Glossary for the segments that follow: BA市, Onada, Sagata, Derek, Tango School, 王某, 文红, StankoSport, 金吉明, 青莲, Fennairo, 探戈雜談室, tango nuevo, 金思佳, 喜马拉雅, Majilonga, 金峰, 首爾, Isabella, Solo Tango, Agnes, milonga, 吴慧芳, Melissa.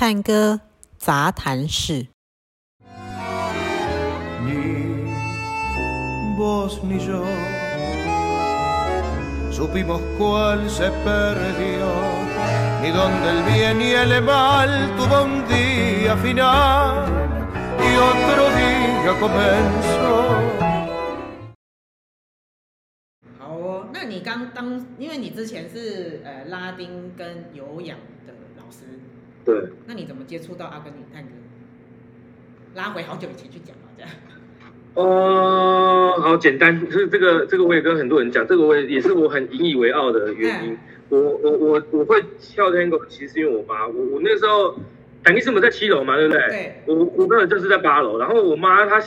探戈杂谈室。好哦，那你因为你之前是拉丁跟有氧的老师，对，那你怎么接触到阿根廷探戈？拉回好久以前去讲啊，这样。好简单，就是这个我也跟很多人讲，这个我也是我很引以为傲的原因。我会跳 Tango， 其实因为我妈，我那时候坦克是我们在7楼嘛，对不对？对。我那时候就是在8楼，然后我妈她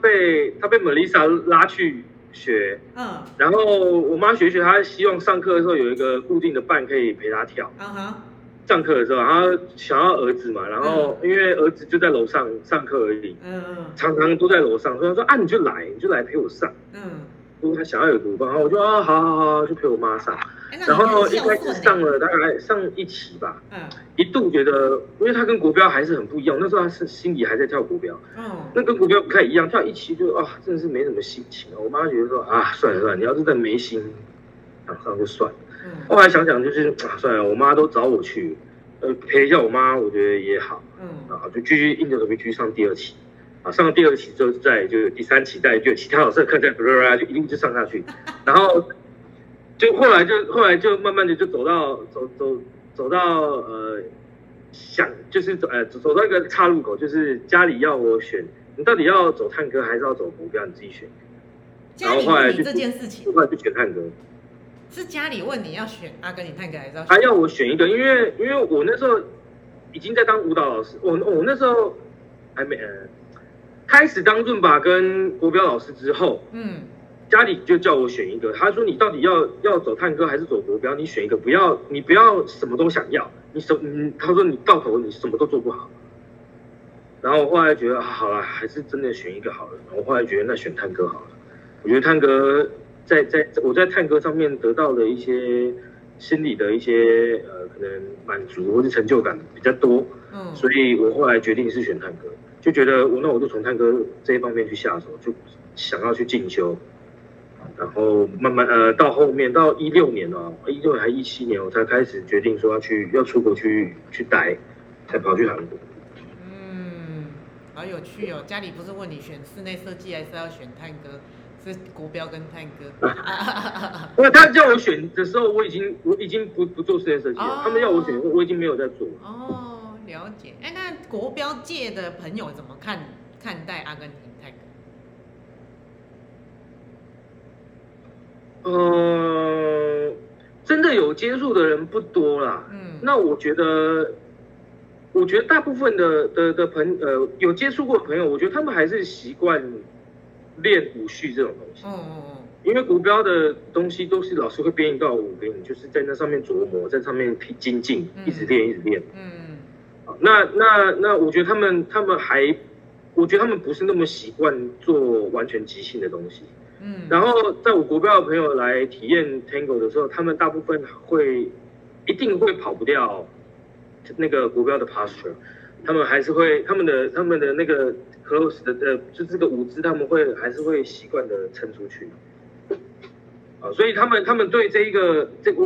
被 Melissa 拉去学，然后我妈学一学，她希望上课的时候有一个固定的伴可以陪她跳。上课的时候，他想要儿子嘛，然后因为儿子就在楼上上课而已，常常都在楼上，所以他说啊，你就来陪我上，因为他想要有独班，然后我就啊，好，就陪我妈上，然后一开始上了大概上一期吧，一度觉得，因为他跟国标还是很不一样，那时候他是心里还在跳国标，那跟国标不太一样，跳一期就啊，真的是没什么心情，我妈觉得说啊，算了，你要是真没心想上就算了。后来想想就是算了，我妈都找我去，陪一下我妈，我觉得也好，就继续硬着头皮去上第二期，上了第二期之后就有第三期，再就有其他老师的课，再就一路就上下去，然后就后来就慢慢的就走到走到一个岔路口，就是家里要我选，你到底要走探戈还是要走国标，你自己选，然后后来就选探戈。是家里问你要选阿根廷探戈还是要选？要我选一个，因为我那时候已经在当舞蹈老师，我那时候还没开始当润吧跟国标老师之后，家里就叫我选一个，他说你到底要走探戈还是走国标，你选一个，你不要什么都想要，他说你到头你什么都做不好，然后我后来觉得好了，还是真的选一个好了，我后来觉得那选探戈好了，我觉得探戈。我在探戈上面得到的一些心理的一些可能满足或是成就感比较多，所以我后来决定是选探戈，就觉得我就从探戈这一方面去下手，就想要去进修，然后慢慢到后面到16年哦，16年还17年我才开始决定说要出国去待，才跑去韩国。好有趣哦！家里不是问你选室内设计还是要选探戈？是国标跟探戈，因为他叫我选的时候，我已经不做室内设计了。他们要我选，我已经没有在做了。了解。那国标界的朋友怎么看待阿根廷探戈？真的有接触的人不多啦。那我觉得大部分的有接触过的朋友，我觉得他们还是习惯。练舞序这种东西，因为国标的东西都是老师会编一道舞给你，就是在那上面琢磨，在上面精进，一直练。那我觉得他们还，我觉得他们不是那么习惯做完全即兴的东西。然后在我国标的朋友来体验 Tango 的时候，他们大部分一定会跑不掉那个国标的 posture， 他们还是会他们的那个。close 的就这个舞姿，他们还是会习惯的撑出去，所以他们对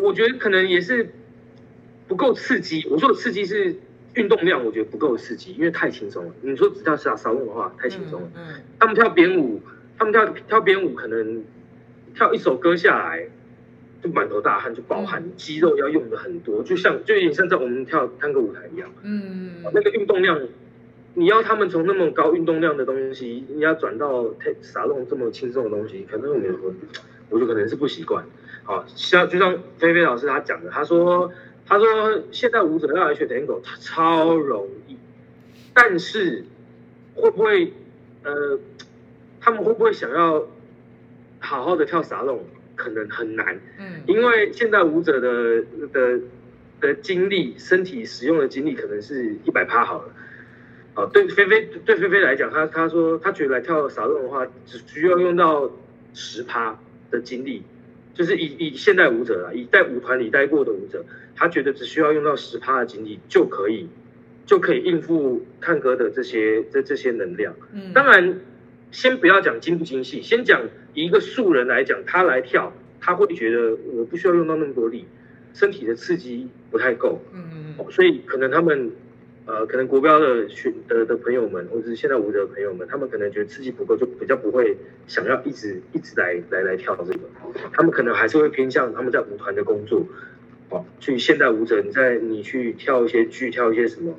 我觉得可能也是不够刺激。我说的刺激是运动量，我觉得不够刺激，因为太轻松了。你说只跳salón的话太轻松了，他们跳编舞，可能跳一首歌下来就满头大汗，就饱汗，肌肉要用的很多，就有点像在我们跳探戈舞台一样，那个运动量。你要他们从那么高运动量的东西，你要转到salón这么轻松的东西，可能我就可能是不习惯。好，像就像菲菲老师他讲的，他说现在舞者要来学 Tango 超容易，但是会不会他们会不会想要好好的跳salón，可能很难，因为现在舞者的精力，身体使用的精力可能是100%好了。对菲菲来讲，他说他觉得来跳salón的话，只需要用到10%的精力，就是以现代舞者以在舞团里待过的舞者，他觉得只需要用到10%的精力就可以就可以应付探戈的这些能量。嗯，当然先不要讲精不精细，先讲以一个素人来讲，他来跳，他会觉得我不需要用到那么多力，身体的刺激不太够。嗯，哦，所以可能他们可能国标的朋友们，或者是现在舞者的朋友们，他们可能觉得刺激不够，就比较不会想要一直来跳这个。他们可能还是会偏向他们在舞团的工作，哦，去现代舞者，你去跳一些剧，跳一些什么，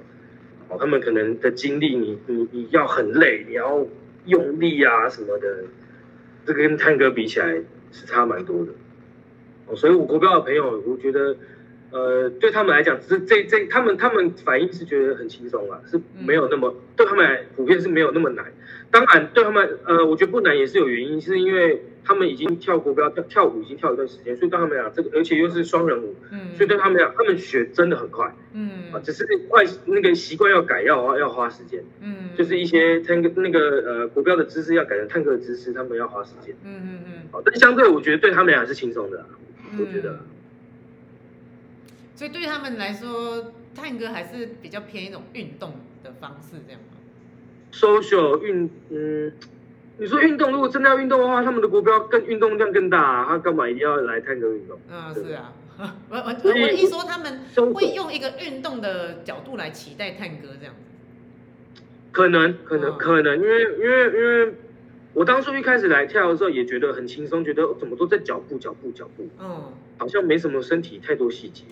哦，他们可能的精力，你要很累，你要用力啊什么的，这个跟探戈比起来是差蛮多的。哦，所以我国标的朋友，我觉得。对他们来讲，他们反应是觉得很轻松啊，是没有那么对他们普遍是没有那么难。当然，对他们我觉得不难也是有原因，是因为他们已经跳国标跳舞已经跳一段时间，所以对他们俩这个，而且又是双人舞，所以对他们俩他们学真的很快，只是快那个习惯要改要花时间，就是一些国标的知识要改成探戈的知识，他们要花时间，但相对我觉得对他们俩是轻松的啊，我觉得。所以对他们来说，探戈还是比较偏一种运动的方式，这样吗 ？social 你说运动，如果真的要运动的话，他们的国标更运动量更大啊，他干嘛一定要来探戈运动？嗯，是啊，我一说他们会用一个运动的角度来期待探戈这样子，可能，因为我当初一开始来跳的时候也觉得很轻松，觉得怎么都在脚步，好像没什么身体太多细节，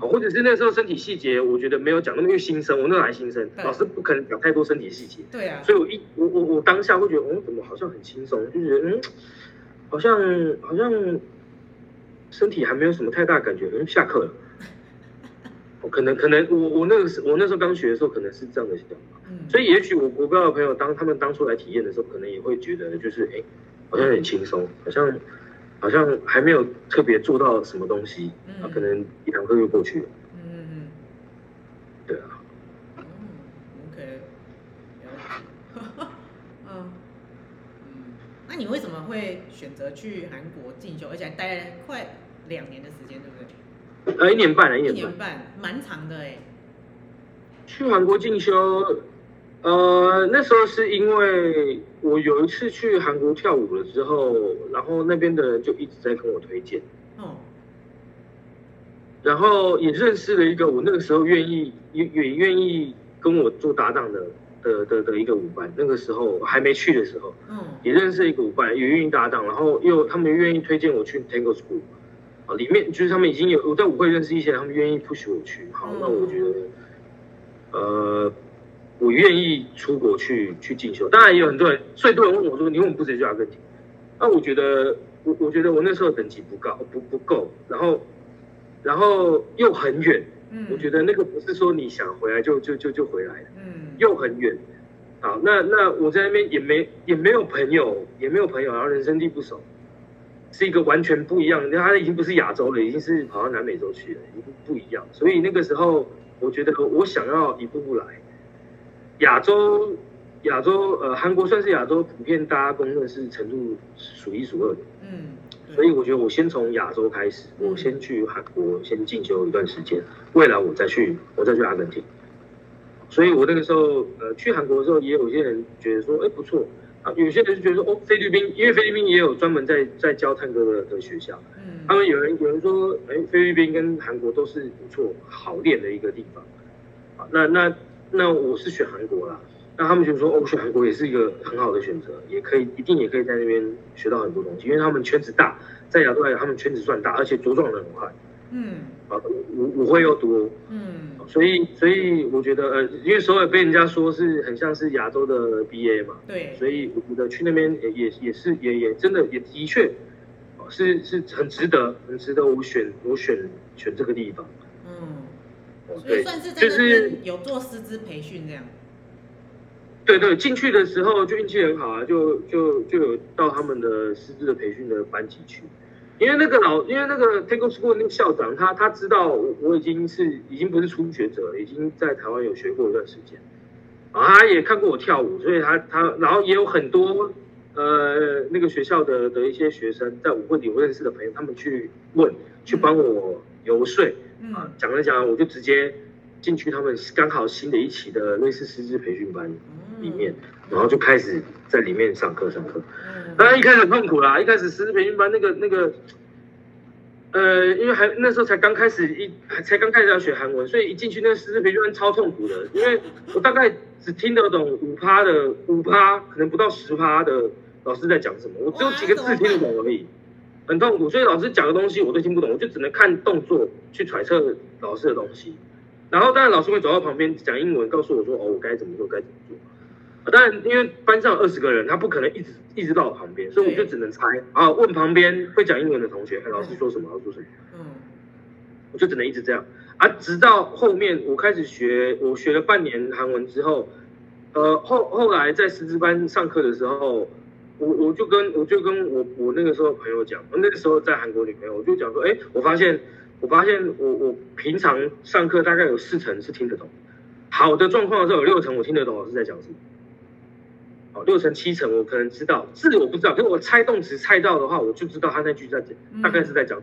或者是那时候身体细节我觉得没有讲那么，因为新生，我那时候还新生，老师不可能讲太多身体细节，对啊，所以我当下会觉得，怎么好像很轻松，就觉得好像身体还没有什么太大感觉，下课了，可能我那时候刚学的时候可能是这样的想法，所以也许我国标的朋友他们当初来体验的时候，可能也会觉得就是好像很轻松，好像还没有特别做到什么东西，可能一堂课就过去了。对啊。OK， 那你为什么会选择去韩国进修，而且还待了快2年的时间，对不对？1年半，蛮长的哎。去韩国进修，那时候是因为我有一次去韩国跳舞了之后，然后那边的人就一直在跟我推荐，然后也认识了一个我那个时候愿意跟我做搭档的一个舞伴，那个时候还没去的时候，也认识一个舞伴，也愿意搭档，然后又他们愿意推荐我去 Tango School， 啊，里面就是他们已经有我在舞会认识一些，他们愿意 push 我去，好，那我觉得，我愿意出国去进修，当然也有很多人，最多人问我说：“你为什么不直接去阿根廷？”那我觉得，我那时候等级不够，然后又很远，我觉得那个不是说你想回来就回来了，又很远。好，那我在那边也没有朋友，然后人生地不熟，是一个完全不一样，他已经不是亚洲了，已经是跑到南美洲去了，已经不一样。所以那个时候，我觉得我想要一步步来。亚洲，韩国算是亚洲普遍大家公认是程度数一数二的，所以我觉得我先从亚洲开始，我先去韩国先进修一段时间，未来我再去阿根廷。所以我那个时候去韩国的时候，也有些人觉得说，不错啊，有些人就觉得说，菲律宾，因为菲律宾也有专门在教探戈的学校，他们有人说，菲律宾跟韩国都是不错好练的一个地方，啊，那我是选韩国啦，那他们觉得说，选韩国也是一个很好的选择，也可以在那边学到很多东西，因为他们圈子大，在亚洲来讲他们圈子算大，而且茁壮的很快，我会又多，所以我觉得因为首尔被人家说是很像是亚洲的 BA 嘛，对，所以我觉得去那边也真的也的确，是很值得我选这个地方。所以算是在那边有做师资培训这样，对，进去的时候就运气很好啊，就有到他们的师资的培训的班级去，因为那个 Tango School 那个校长他知道我已经不是初学者了，已经在台湾有学过一段时间，他也看过我跳舞，所以他然后也有很多那个学校的一些学生在舞会里我认识的朋友，他们去帮我游说。讲了讲，我就直接进去他们刚好新的一期的类似师资培训班里面，然后就开始在里面上课。当然一开始很痛苦啦，一开始师资培训班那个，因为那时候才刚开始要学韩文，所以一进去那个师资培训班超痛苦的，因为我大概只听得懂5%，可能不到10%的老师在讲什么，我只有几个字听得懂而已。很痛苦，所以老师讲的东西我都听不懂，我就只能看动作去揣测老师的东西。然后当然老师会走到旁边讲英文，告诉我说：“哦，我该怎么做，该怎么做。”当然因为班上20个人，他不可能一直到我旁边，所以我就只能猜啊，问旁边会讲英文的同学：“哎，老师说什么？老师说什么？”我就只能一直这样啊，直到后面我开始学，我学了半年韩文之后，后来在师资班上课的时候。我就跟我那个时候朋友讲，我那个时候在韩国女朋友，我就讲说，我发现我平常上课大概有40%是听得懂，好的状况的时候有60%我听得懂老师在讲什么，好60%、70%我可能知道，字我不知道，可是我猜动词猜到的话，我就知道他那句在大概是在讲，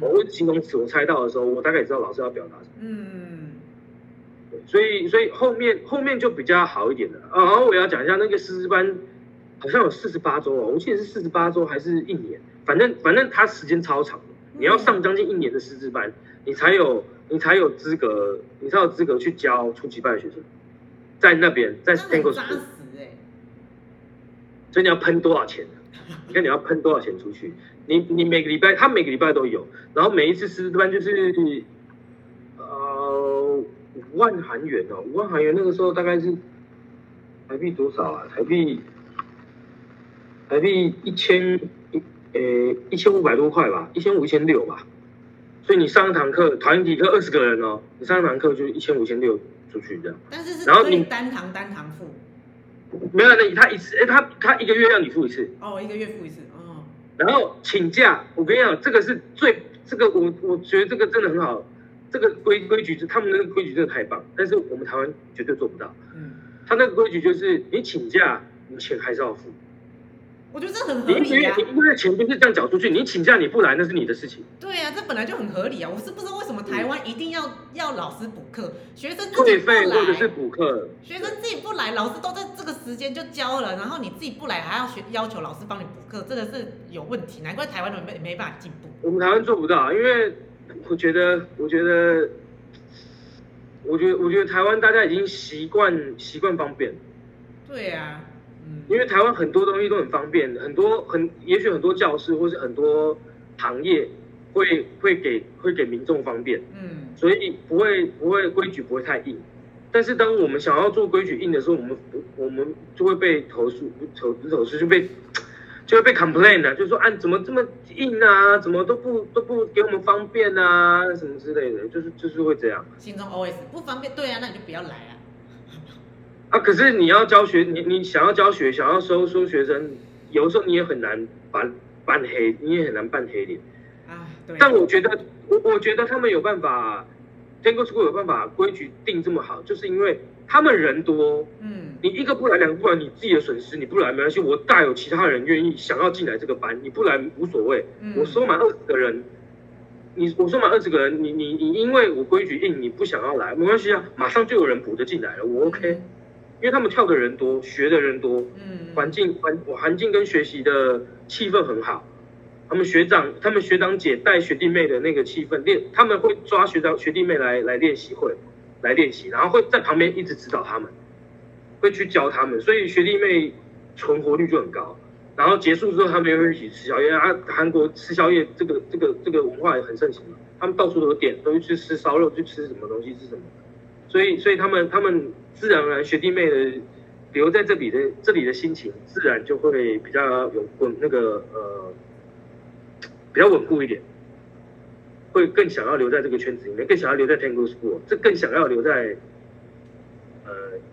我形容词我猜到的时候，我大概也知道老师要表达什么，所以后面就比较好一点了。然后我要讲一下那个师资班。好像有48周哦，我记得是48周还是1年，反正它时间超长的，你要上将近1年的师资班，你才有资格去教初级班的学生，在那边在 StankoSport， 所以你要喷多少钱？你看你要喷多少钱出去？你每个礼拜都有，然后每一次师资班就是5万韩元哦，5万韩元那个时候大概是台币多少啊？台币1500多块吧，1500、1600吧，所以你上一堂课团体课20个人哦，你上一堂课就1500、1600出去这样。但是然后你单堂付？没有，他一次，他一个月让你付一次。哦，一个月付一次哦。然后请假，我跟你讲，这个是最这个我觉得这个真的很好，这个规矩他们那个规矩真的太棒，但是我们台湾绝对做不到。他那个规矩就是你请假，你钱还是要付。我觉得这很合理啊！你因为钱就是这样缴出去，你请假你不来那是你的事情。对啊，这本来就很合理啊！我是不知道为什么台湾一定要老师补课，学生自己不来，或者是补课，学生自己不来，老师都在这个时间就教了，然后你自己不来还要要求老师帮你补课，真的是有问题。难怪台湾人没办法进步。我们台湾做不到，因为我觉得台湾大家已经习惯方便。对啊。因为台湾很多东西都很方便，也许很多教室或是很多行业会给民众方便，所以不会规矩不会太硬。但是当我们想要做规矩硬的时候，我们就会被投诉就会被 complain 的，就是说啊怎么这么硬啊，怎么都不给我们方便啊什么之类的，就是会这样。心中 OS 不方便，对啊，那你就不要来啊。啊！可是你要教学，你想要教学，想要收学生，有时候你也很难扮黑脸啊。对。但我觉得他们有办法 ，Tango School 有办法规矩定这么好，就是因为他们人多。你一个不来，2个不来，你自己的损失，你不来没关系，我大有其他人愿意想要进来这个班，你不来无所谓。我收满20个人，你因为我规矩硬，你不想要来没关系啊，马上就有人补得进来了，我 OK。因为他们跳的人多，学的人多，环境跟学习的气氛很好。他们学长姐带学弟妹的那个气氛，他们会抓学弟妹来练习会，来练习，然后会在旁边一直指导他们，会去教他们，所以学弟妹存活率就很高。然后结束之后，他们也会一起吃宵夜啊。韩国吃宵夜这个文化也很盛行，他们到处都有店，都去吃烧肉，去吃什么东西吃什么。所以他们自然而然学弟妹的留在这里的心情，自然就会比较有比较稳固一点，会更想要留在这个圈子里面，更想要留在 Tango School， 这更想要留在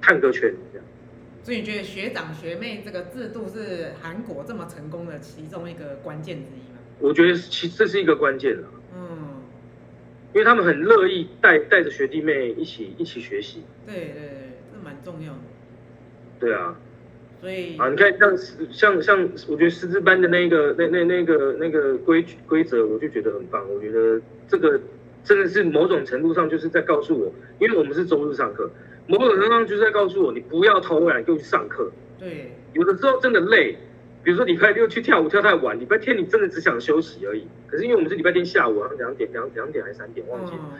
探戈圈这样。所以你觉得学长学妹这个制度是韩国这么成功的其中一个关键之一吗？我觉得其实这是一个关键啦。因为他们很乐意带着学弟妹一起学习，对，这蛮重要的。对啊，所以啊，你看像我觉得师资班的那个规则，我就觉得很棒。我觉得这个这个是某种程度上就是在告诉我，因为我们是周日上课，某种程度上就是在告诉我，你不要偷懒又去上课。对，有的时候真的累，比如说礼拜六去跳舞跳太晚，礼拜天你真的只想休息而已。可是因为我们是礼拜天下午啊，2点还是3点忘记了，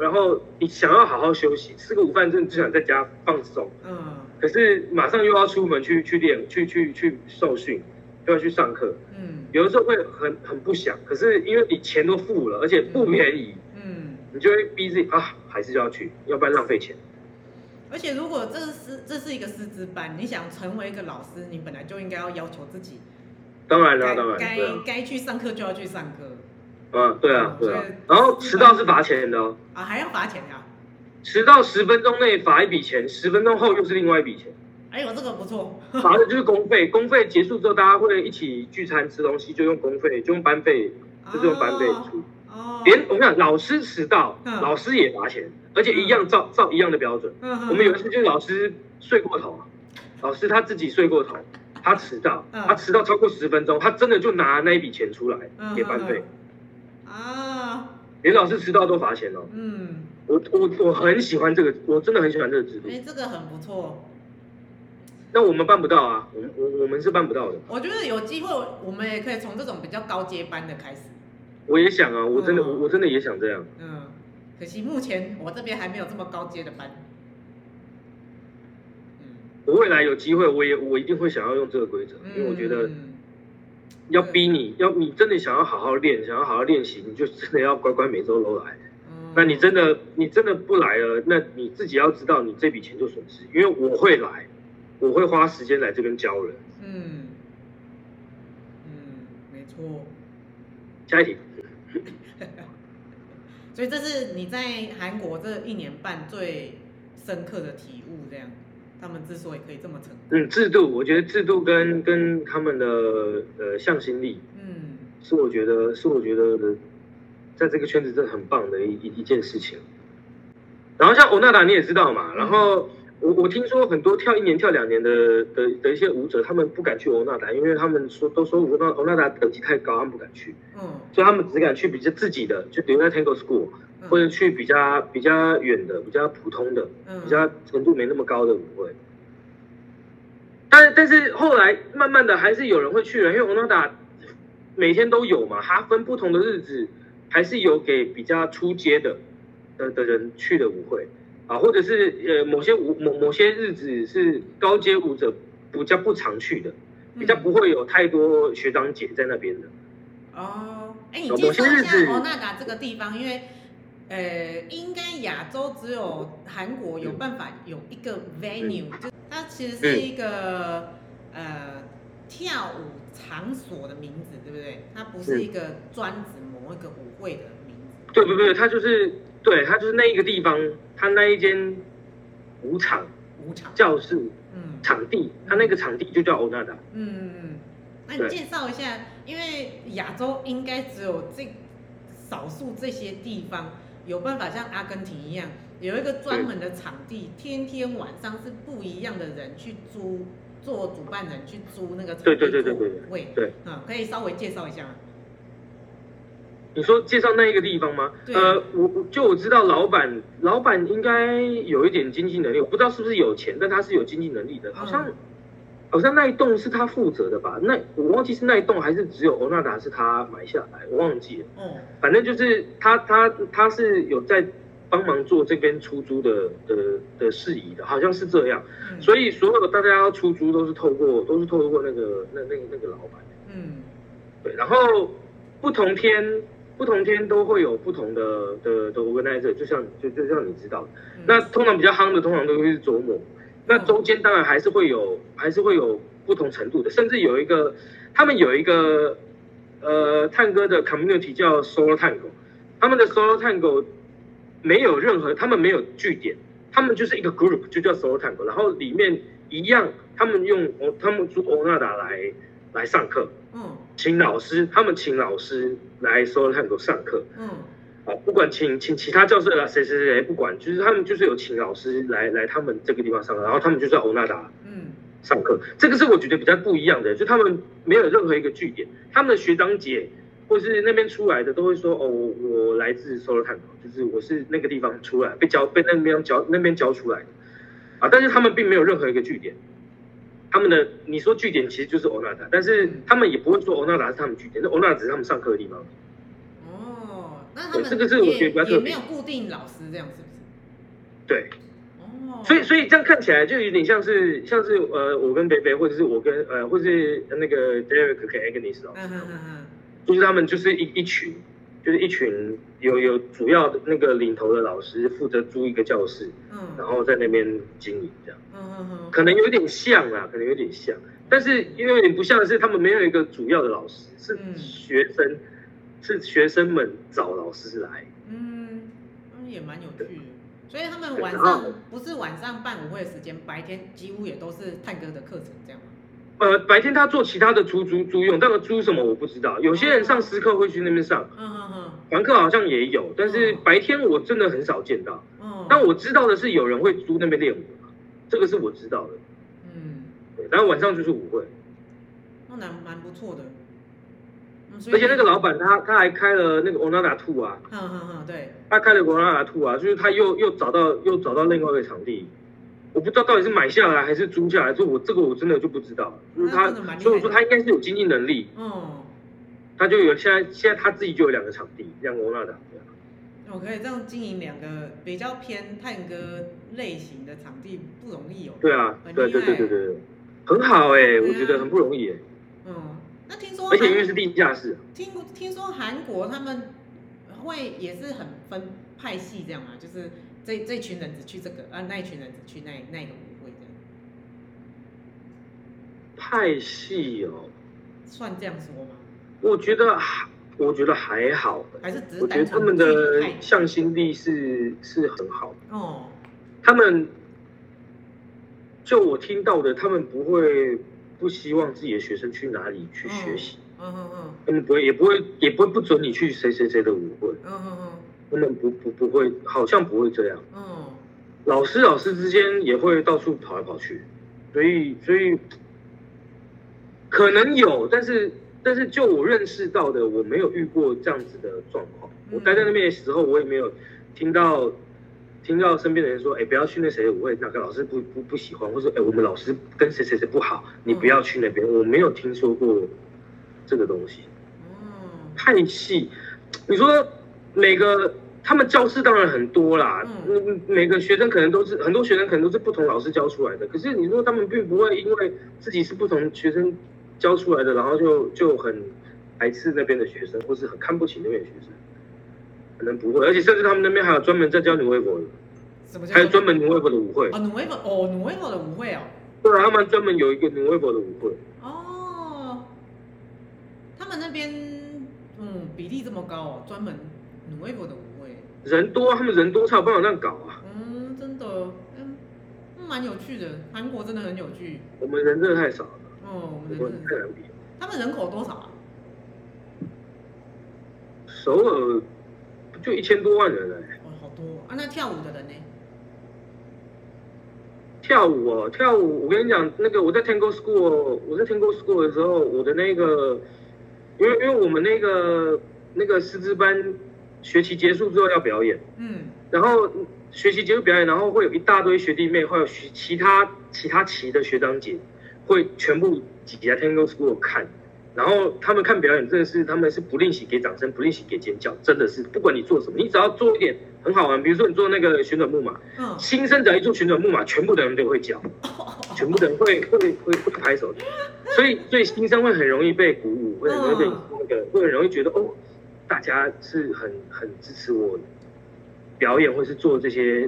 然后你想要好好休息，吃个午饭真的只想在家放松。嗯，可是马上又要出门去练去受训，又要去上课。嗯，有的时候会很不想，可是因为你钱都付了，而且不便宜。嗯，你就会逼自己啊，还是要去，要不然浪费钱。而且，如果这是一个师资班，你想成为一个老师，你本来就应该要求自己。当然，该去上课就要去上课。啊，对啊。然后迟到是罚钱的哦。啊，还要罚钱啊？迟到10分钟内罚一笔钱，10分钟后又是另外一笔钱。哎呦，这个不错。罚的就是公费，公费结束之后大家会一起聚餐吃东西，就用公费，就用班费，就是用班费出。哦。连我讲老师迟到，老师也罚钱。而且一样照一样的标准。我们有一次就是老师睡过头，老师他自己睡过头，他迟到，他迟到超过10分钟，他真的就拿那一笔钱出来给班费。啊！连老师迟到都罚钱哦。嗯，我很喜欢这个，我真的很喜欢这个制度。哎，这个很不错。那我们办不到啊，我们是办不到的。我觉得有机会，我们也可以从这种比较高阶班的开始。我也想啊，我真的也想这样。嗯。可惜目前我这边还没有这么高阶的班。我未来有机会，我一定会想要用这个规则，因为我觉得要逼你，要你真的想要好好练，想要好好练习，你就真的要乖乖每周都来。那你真的不来了，那你自己要知道你这笔钱就损失，因为我会来，我会花时间来这边教人。没错。下一题。所以这是你在韩国这1年半最深刻的体悟，这样他们之所以可以这么成功。制度，我觉得制度跟他们的向心力，是我觉得在这个圈子真的很棒的一件事情。然后像Onada你也知道嘛，然后我听说很多跳1年跳2年的一些舞者，他们不敢去Onada，因为他们都说Onada等级太高，他们不敢去。所以他们只敢去比较自己的，就留在 Tango School， 或者去比较远的、比较普通的、比较程度没那么高的舞会。但是后来慢慢的还是有人会去了，因为Onada每天都有嘛，它分不同的日子，还是有给比较初阶的人去的舞会。啊，或者是某些日子是高阶舞者比较不常去的，比较不会有太多学长姐在那边的。哦，哎，你介绍一下Onada这个地方，因为应该亚洲只有韩国有办法有一个 venue，它其实是一个跳舞场所的名字，对不对？它不是一个专指某一个舞会的名字。对不对？它就是。对，他就是那一个地方，他那一间舞场教室，场地，他那个场地就叫Onada。那你介绍一下，因为亚洲应该只有少数这些地方有办法像阿根廷一样，有一个专门的场地，天天晚上是不一样的人去租，做主办人去租那个场地做舞会。对，可以稍微介绍一下吗？你说介绍那一个地方吗？我知道老板应该有一点经济能力，我不知道是不是有钱，但他是有经济能力的。好像那一栋是他负责的吧？那我忘记是那一栋还是只有Onada是他买下来，我忘记了。反正就是他是有在帮忙做这边出租的事宜的，好像是这样。所以所有的大家要出租都是透过那个老板。对，然后。不同天都会有不同的 organizer， 就像你知道的，那通常比较夯的，通常都会是周末。那周间当然还是会有不同程度的，甚至有一个他们有一个探戈的 community 叫 Solo Tango， 他们的 Solo Tango 没有任何，他们没有据点，他们就是一个 group 就叫 Solo Tango， 然后里面一样，他们租Onada来上课。请老师来Solo Tango上课。不管请其他教室啊，谁不管，就是他们就是有请老师来他们这个地方上课，然后他们就在Onada上课。这个是我觉得比较不一样的，就他们没有任何一个据点，他们的学长姐或是那边出来的都会说哦，我来自 Solo Tango， 就是我是那个地方出来，被那边教出来的啊。但是他们并没有任何一个据点，他们的你说据点其实就是 Onada， 但是他们也不会说 Onada 是他们据点，那 Onada 只是他们上课的地方。哦，那他们这个是我觉得比较特别，也没有固定老师这样是不是？对。所以这样看起来就有点像是我跟北北，或者是我跟或者是那个 Derek 跟 Agnes 哦，就是他们就是一群有主要的那个领头的老师负责租一个教室，然后在那边经营这样，可能有点像啦，可能有点像，但是因为有点不像的是他们没有一个主要的老师，是学生，是学生们找老师来，也蛮有趣的。所以他们晚上不是晚上办舞会的时间，白天几乎也都是探戈的课程这样吗？白天他做其他的租用，但是租什么我不知道。有些人上私课会去那边上，团课好像也有，但是白天我真的很少见到。但我知道的是有人会租那边练舞，这个是我知道的。然后晚上就是舞会，那蛮不错的。而且那个老板他还开了那个 Onada 兔啊，对，他开了 Onada 兔啊，就是他又找到另外一个场地，我不知道到底是买下来还是租下来，就我这个我真的就不知道，就是他，所以我说他应该是有经济能力，他就有现在他自己就有两个场地，两个 Onada， 我可以这样经营两个比较偏探戈类型的场地不容易哦，对啊，对，很好哎，我觉得很不容易哎，那听说，而且因为是地下室，听说韩国他们会也是很分派系这样嘛，就是这群人只去这个，那一群人只去那个舞会这样。派系哦，算这样说吗？我觉得还好，还是只是单纯我觉得他们的向心力是很好的哦。他们就我听到的，他们不希望自己的学生去哪里去学习，他们不会，也不会不准你去谁谁谁的舞会，他们不会，好像不会这样，老师之间也会到处跑来跑去，所以可能有，但是就我认识到的，我没有遇过这样子的状况。我待在那边的时候，我也没有听到身边的人说，不要去那谁的舞会，哪个老师不喜欢，或者我们老师跟谁谁谁不好，你不要去那边。我没有听说过这个东西。派系，你说每个他们教室当然很多啦，每个学生可能都是很多学生可能都是不同老师教出来的，可是你说他们并不会因为自己是不同学生教出来的，然后就很排斥那边的学生，或是很看不起那边的学生。可能不会，而且甚至他们那边还有专门在教nuevo的，还有专门nuevo的舞会。nuevo的舞会哦。对啊，他们专门有一个nuevo的舞会。哦，他们那边比例这么高哦，专门nuevo的舞会。人多，他们人多才有办法这样搞啊。真的，蛮有趣的，韩国真的很有趣。我们人真的太少了。我们太难比。他们人口多少啊？首尔。就1000多万人嘞，好多啊！那跳舞的人呢？跳舞，我跟你讲，那个我在 Tango School 的时候，我的那个，因为我们那个师资班学期结束之后要表演，然后学期结束表演，然后会有一大堆学弟妹，还有其他期的学长姐，会全部挤在 Tango School 看。然后他们看表演，真的是他们是不吝惜给掌声，不吝惜给尖叫，真的是不管你做什么，你只要做一点很好玩，比如说你做那个旋转木马，新生只要一做旋转木马，全部的人都会叫，全部的人会拍手，所以新生会很容易被鼓舞，会很容易被那个，会很容易觉得大家是很支持我表演，或是做这些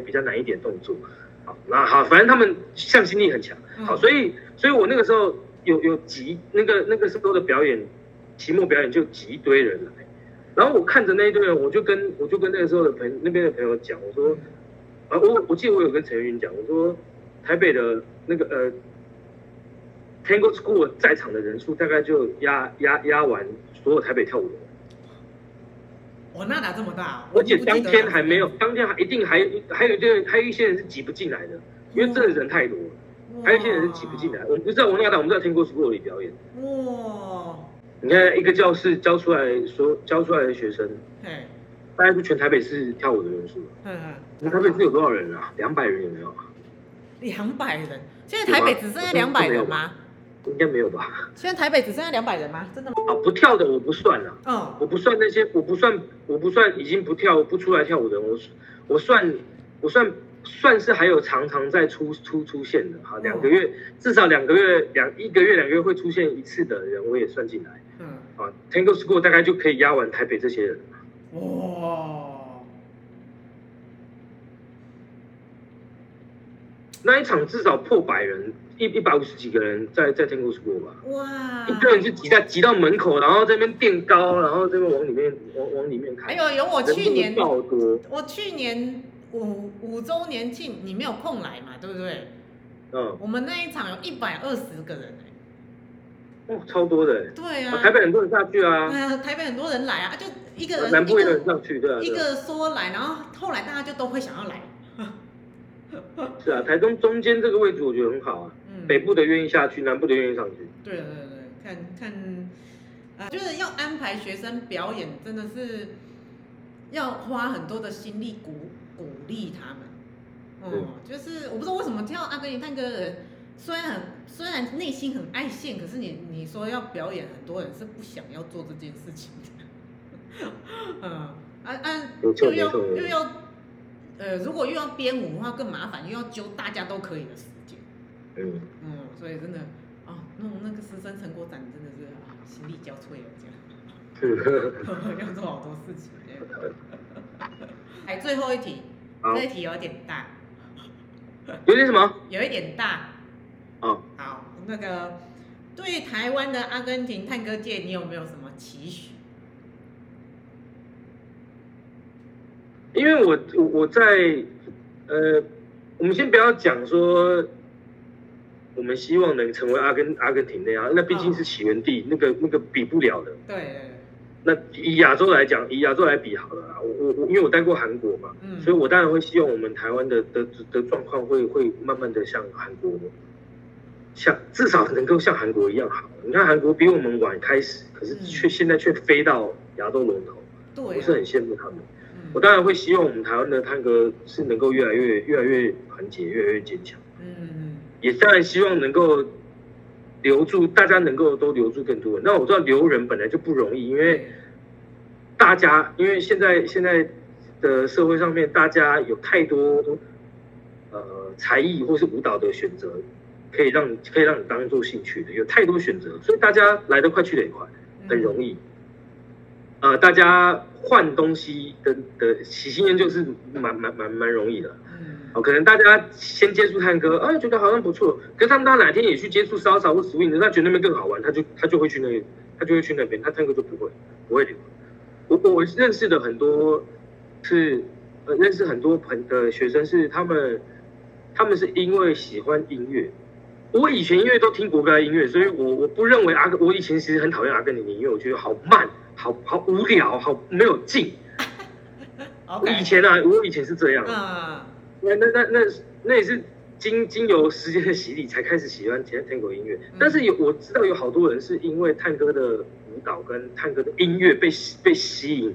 比较难一点动作，好，那好，反正他们向心力很强，好，所以我那个时候。有挤那个时候的表演，期末表演就挤一堆人来，然后我看着那一堆人，我就跟那个时候的那边的朋友讲，我说，我记得我有跟陈云讲，我说台北的那个Tango School 在场的人数大概就压完所有台北跳舞的人。那哪这么大？而且当天还没有，当天一定还有一些人是挤不进来的，因为真的人太多了。还有一些人是挤不进来，我们不知道，我们在Tango School 里表演。哇！你看一个教室教出来的学生，哎，大概是全台北市跳舞的人数。嗯，台北市有多少人啊？200人有没有啊？200人，现在台北只剩下200人吗？应该没有吧？现在台北只剩下200人吗？真的吗？啊，不跳的我不算了。嗯，我不算那些，我不算已经不跳不出来跳舞的人，我算是还有常在出现的哈，2个月至少2个月1个月2个月会出现一次的人，我也算进来。嗯，啊 ，Tango School 大概就可以压完台北这些人。哇！那一场至少破100人。150几个人在 Tango School 吧，哇！一个人就挤到门口，然后在那边垫高，然后这边往里面看。还有我去年5周年庆，你没有空来嘛，对不对？嗯。我们那一场有120个人哦，超多的。对啊。台北很多人下去啊。台北很多人来啊，就一个人。南部也有人上去，对啊。一个说来，然后后来大家就都会想要来。是啊，台中中间这个位置我觉得很好啊。北部的愿意下去，南部的愿意上去。对对对，看，就是要安排学生表演，真的是要花很多的心力鼓励他们。嗯，就是我不知道为什么跳阿根廷探戈的人，虽然内心很爱现，可是你说要表演，很多人是不想要做这件事情的。又要如果又要编舞的话更麻烦，又要揪大家都可以的时间。嗯，所以真的哦，弄那个师生成果展真的是心力交瘁了，这样要做好多事情。哎，最后一题，这一题有点大，有点什么？有一点大。哦，好，那个对台湾的阿根廷探戈界，你有没有什么期许？因为我在我们先不要讲说。我们希望能成为阿根廷那样，那毕竟是起源地，那个比不了的。对。那以亚洲来比好了啦。我因为我待过韩国嘛，所以我当然会希望我们台湾的状况会慢慢的像韩国，至少能够像韩国一样好。你看韩国比我们晚开始，可是现在却飞到亚洲龙头，对，我是很羡慕他们。我当然会希望我们台湾的探戈是能够越来越团结，越来越坚强。也当然希望能够留住大家，能够都留住更多人。那我知道留人本来就不容易，因为现在的社会上面，大家有太多才艺或是舞蹈的选择，可以让你当做兴趣的，有太多选择，所以大家来得快去得也快，很容易。大家换东西的喜新厌旧是蛮容易的。可能大家先接触探戈，觉得好像不错。可是他们到哪天也去接触salsa或swing，他觉得那边更好玩，他就会去那边，他探戈就不会留。我认识很多的学生是他们是因为喜欢音乐。我以前因为都听国歌音乐，所以我不认为我以前其实很讨厌阿根廷音乐，我觉得好慢，好无聊，好没有劲。我以前是这样。那也是经由时间的洗礼才开始喜欢探戈音乐，但是我知道有好多人是因为探戈的舞蹈跟探戈的音乐被吸引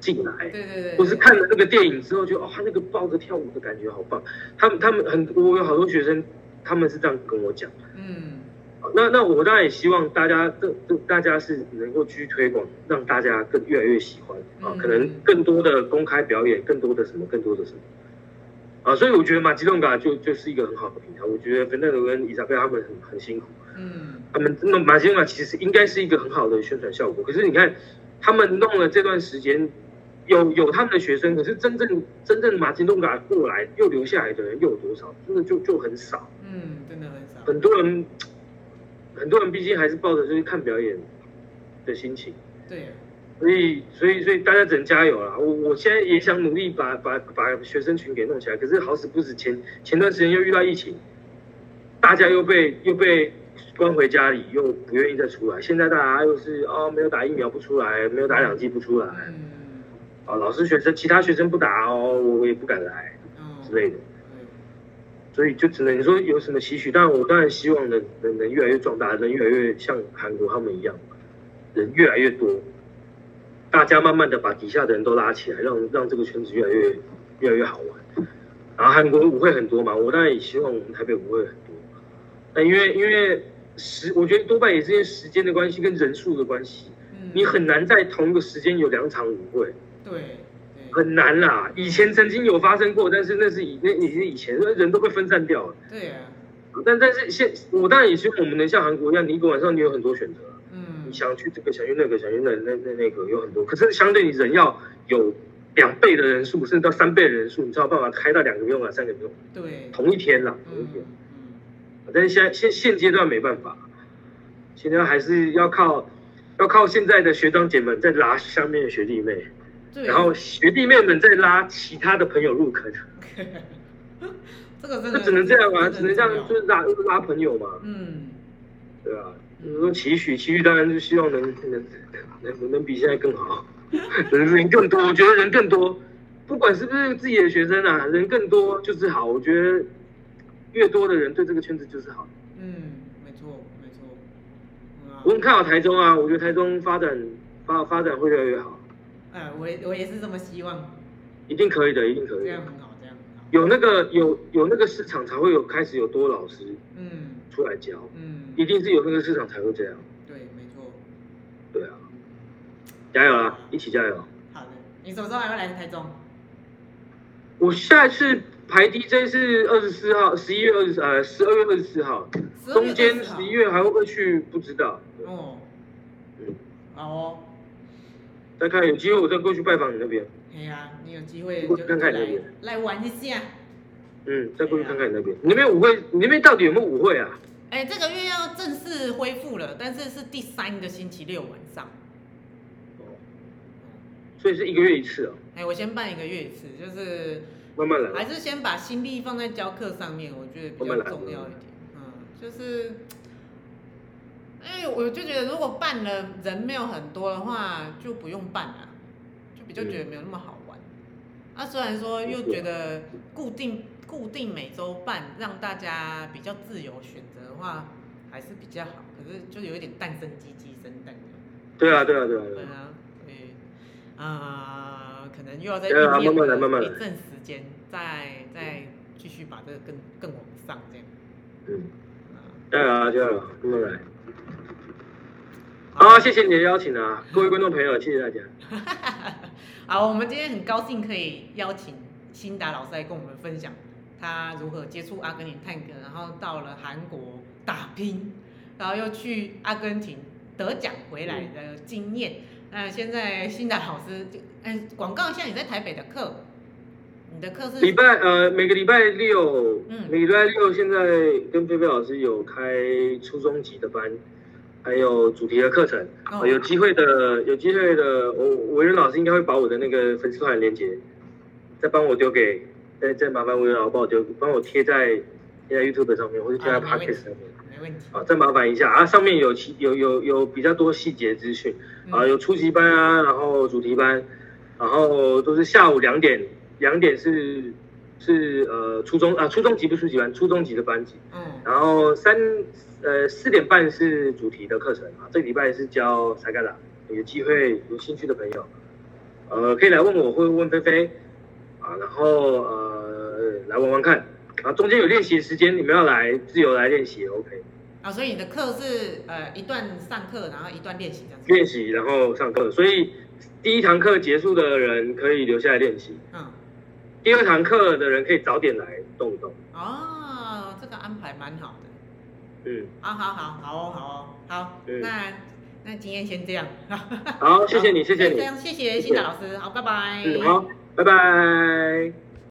进来，对，或是看了那个电影之后就他那个抱着跳舞的感觉好棒，他们我有好多学生他们是这样跟我讲，那我当然也希望大家是能够去推广，让大家越来越喜欢可能更多的公开表演，更多的什么。所以我觉得马吉隆嘎就是一个很好的平台。我觉得芬奈罗跟伊莎贝他们很辛苦，他们弄马吉隆嘎其实应该是一个很好的宣传效果。可是你看，他们弄了这段时间，有他们的学生，可是真正马吉隆嘎过来又留下来的人又有多少？真的就很少，真的很少。很多人毕竟还是抱着就是看表演的心情，对。所以大家只能加油啦！我现在也想努力把学生群给弄起来，可是好死不死前段时间又遇到疫情，大家又被关回家里，又不愿意再出来。现在大家又是没有打疫苗不出来，没有打2剂不出来，老师学生其他学生不打我也不敢来之类的，所以就只能说有什么期许，但我当然希望能越来越壮大，能越来越像韩国他们一样。人越来越多，大家慢慢的把底下的人都拉起来，让这个圈子越来越好玩。然后韩国舞会很多嘛，我当然也希望我们台北舞会很多，但因为我觉得多半也是因为时间的关系跟人数的关系，你很难在同一个时间有2场舞会。对。很难啦，以前曾经有发生过，但是那是以前人都被分散掉了。对啊，但是我当然也希望我们能像韩国一样，你一个晚上你有很多选择，你想去这个，想去那个，想去那个有很多。可是相对你人要有2倍的人数，甚至到3倍的人数，你才有办法开到2个用啊，3个用。对，同一天啦，同一天。但是现阶段没办法，现在还是要靠现在的学长姐们在拉下面的学弟妹。然后学弟妹们在拉其他的朋友入坑，这个真的只能这样啊，只能这样，就是拉朋友嘛。嗯，对啊，你说期许当然就希望能比现在更好，人更多，我觉得人更多，不管是不是自己的学生啊，人更多就是好，我觉得越多的人对这个圈子就是好。嗯，没错。我很看好台中啊，我觉得台中发展会越来越好。我也是这么希望，一定可以的，一定可以的。这样很好。有那个市场才会开始有多老师，出来教，一定是有那个市场才会这样。对，没错。对啊，加油啦，一起加油。好的，你什么时候还会来台中？我下一次排 DJ 是24号，12月24号，中间11月还会不会去不知道。好哦。再看有机会我再过去拜访你那边。哎呀，你有机会就看你那边来玩一下。再过去看看你那边。你那边舞会，你那边到底有没有舞会啊？这个月要正式恢复了，但是是第3个星期6晚上。所以是1个月1次啊。我先办1个月1次，就是慢慢来。还是先把心力放在教课上面，我觉得比较重要一点。就是。我就觉得如果办了人没有很多的话，就不用办了，就比较觉得没有那么好玩。虽然说又觉得固定每周办，让大家比较自由选择的话，还是比较好。可是就有一点蛋生鸡，鸡生蛋。对啊。可能又要再一阵时间，再继续把这个更往上这样。对啊，慢慢来。好，谢谢你的邀请啊，各位观众朋友，谢谢大家。好，我们今天很高兴可以邀请辛达老师来跟我们分享他如何接触阿根廷探戈，然后到了韩国打拼，然后又去阿根廷得奖回来的经验。那现在辛达老师，广告一下你在台北的课，你的课是每个礼拜六，现在跟菲菲老师有开初中级的班。还有主题的课程，有机会的，维仁老师应该会把我的那个粉丝团的连结，再帮我丢给，再麻烦维仁老师帮我贴在 YouTube 上面，或者贴在 Podcast 上面，没问题。好，再麻烦一下啊，上面有比较多细节资讯啊，有初级班啊，然后主题班，然后都是下午2点是初中级的班级，然后4:30是主题的课程啊，这个礼拜是教Sagata，有机会有兴趣的朋友，可以来问我，或问菲菲啊，然后来玩玩看啊，中间有练习时间，你们要来自由来练习 ，OK。所以你的课是一段上课，然后一段练习这样子。练习然后上课，所以第一堂课结束的人可以留下来练习。第2堂课的人可以早点来动一动。这个安排蛮好的。好。那今天先这样。好，谢谢你，谢谢你。这样，谢谢辛达老师。好，拜拜。好，拜拜。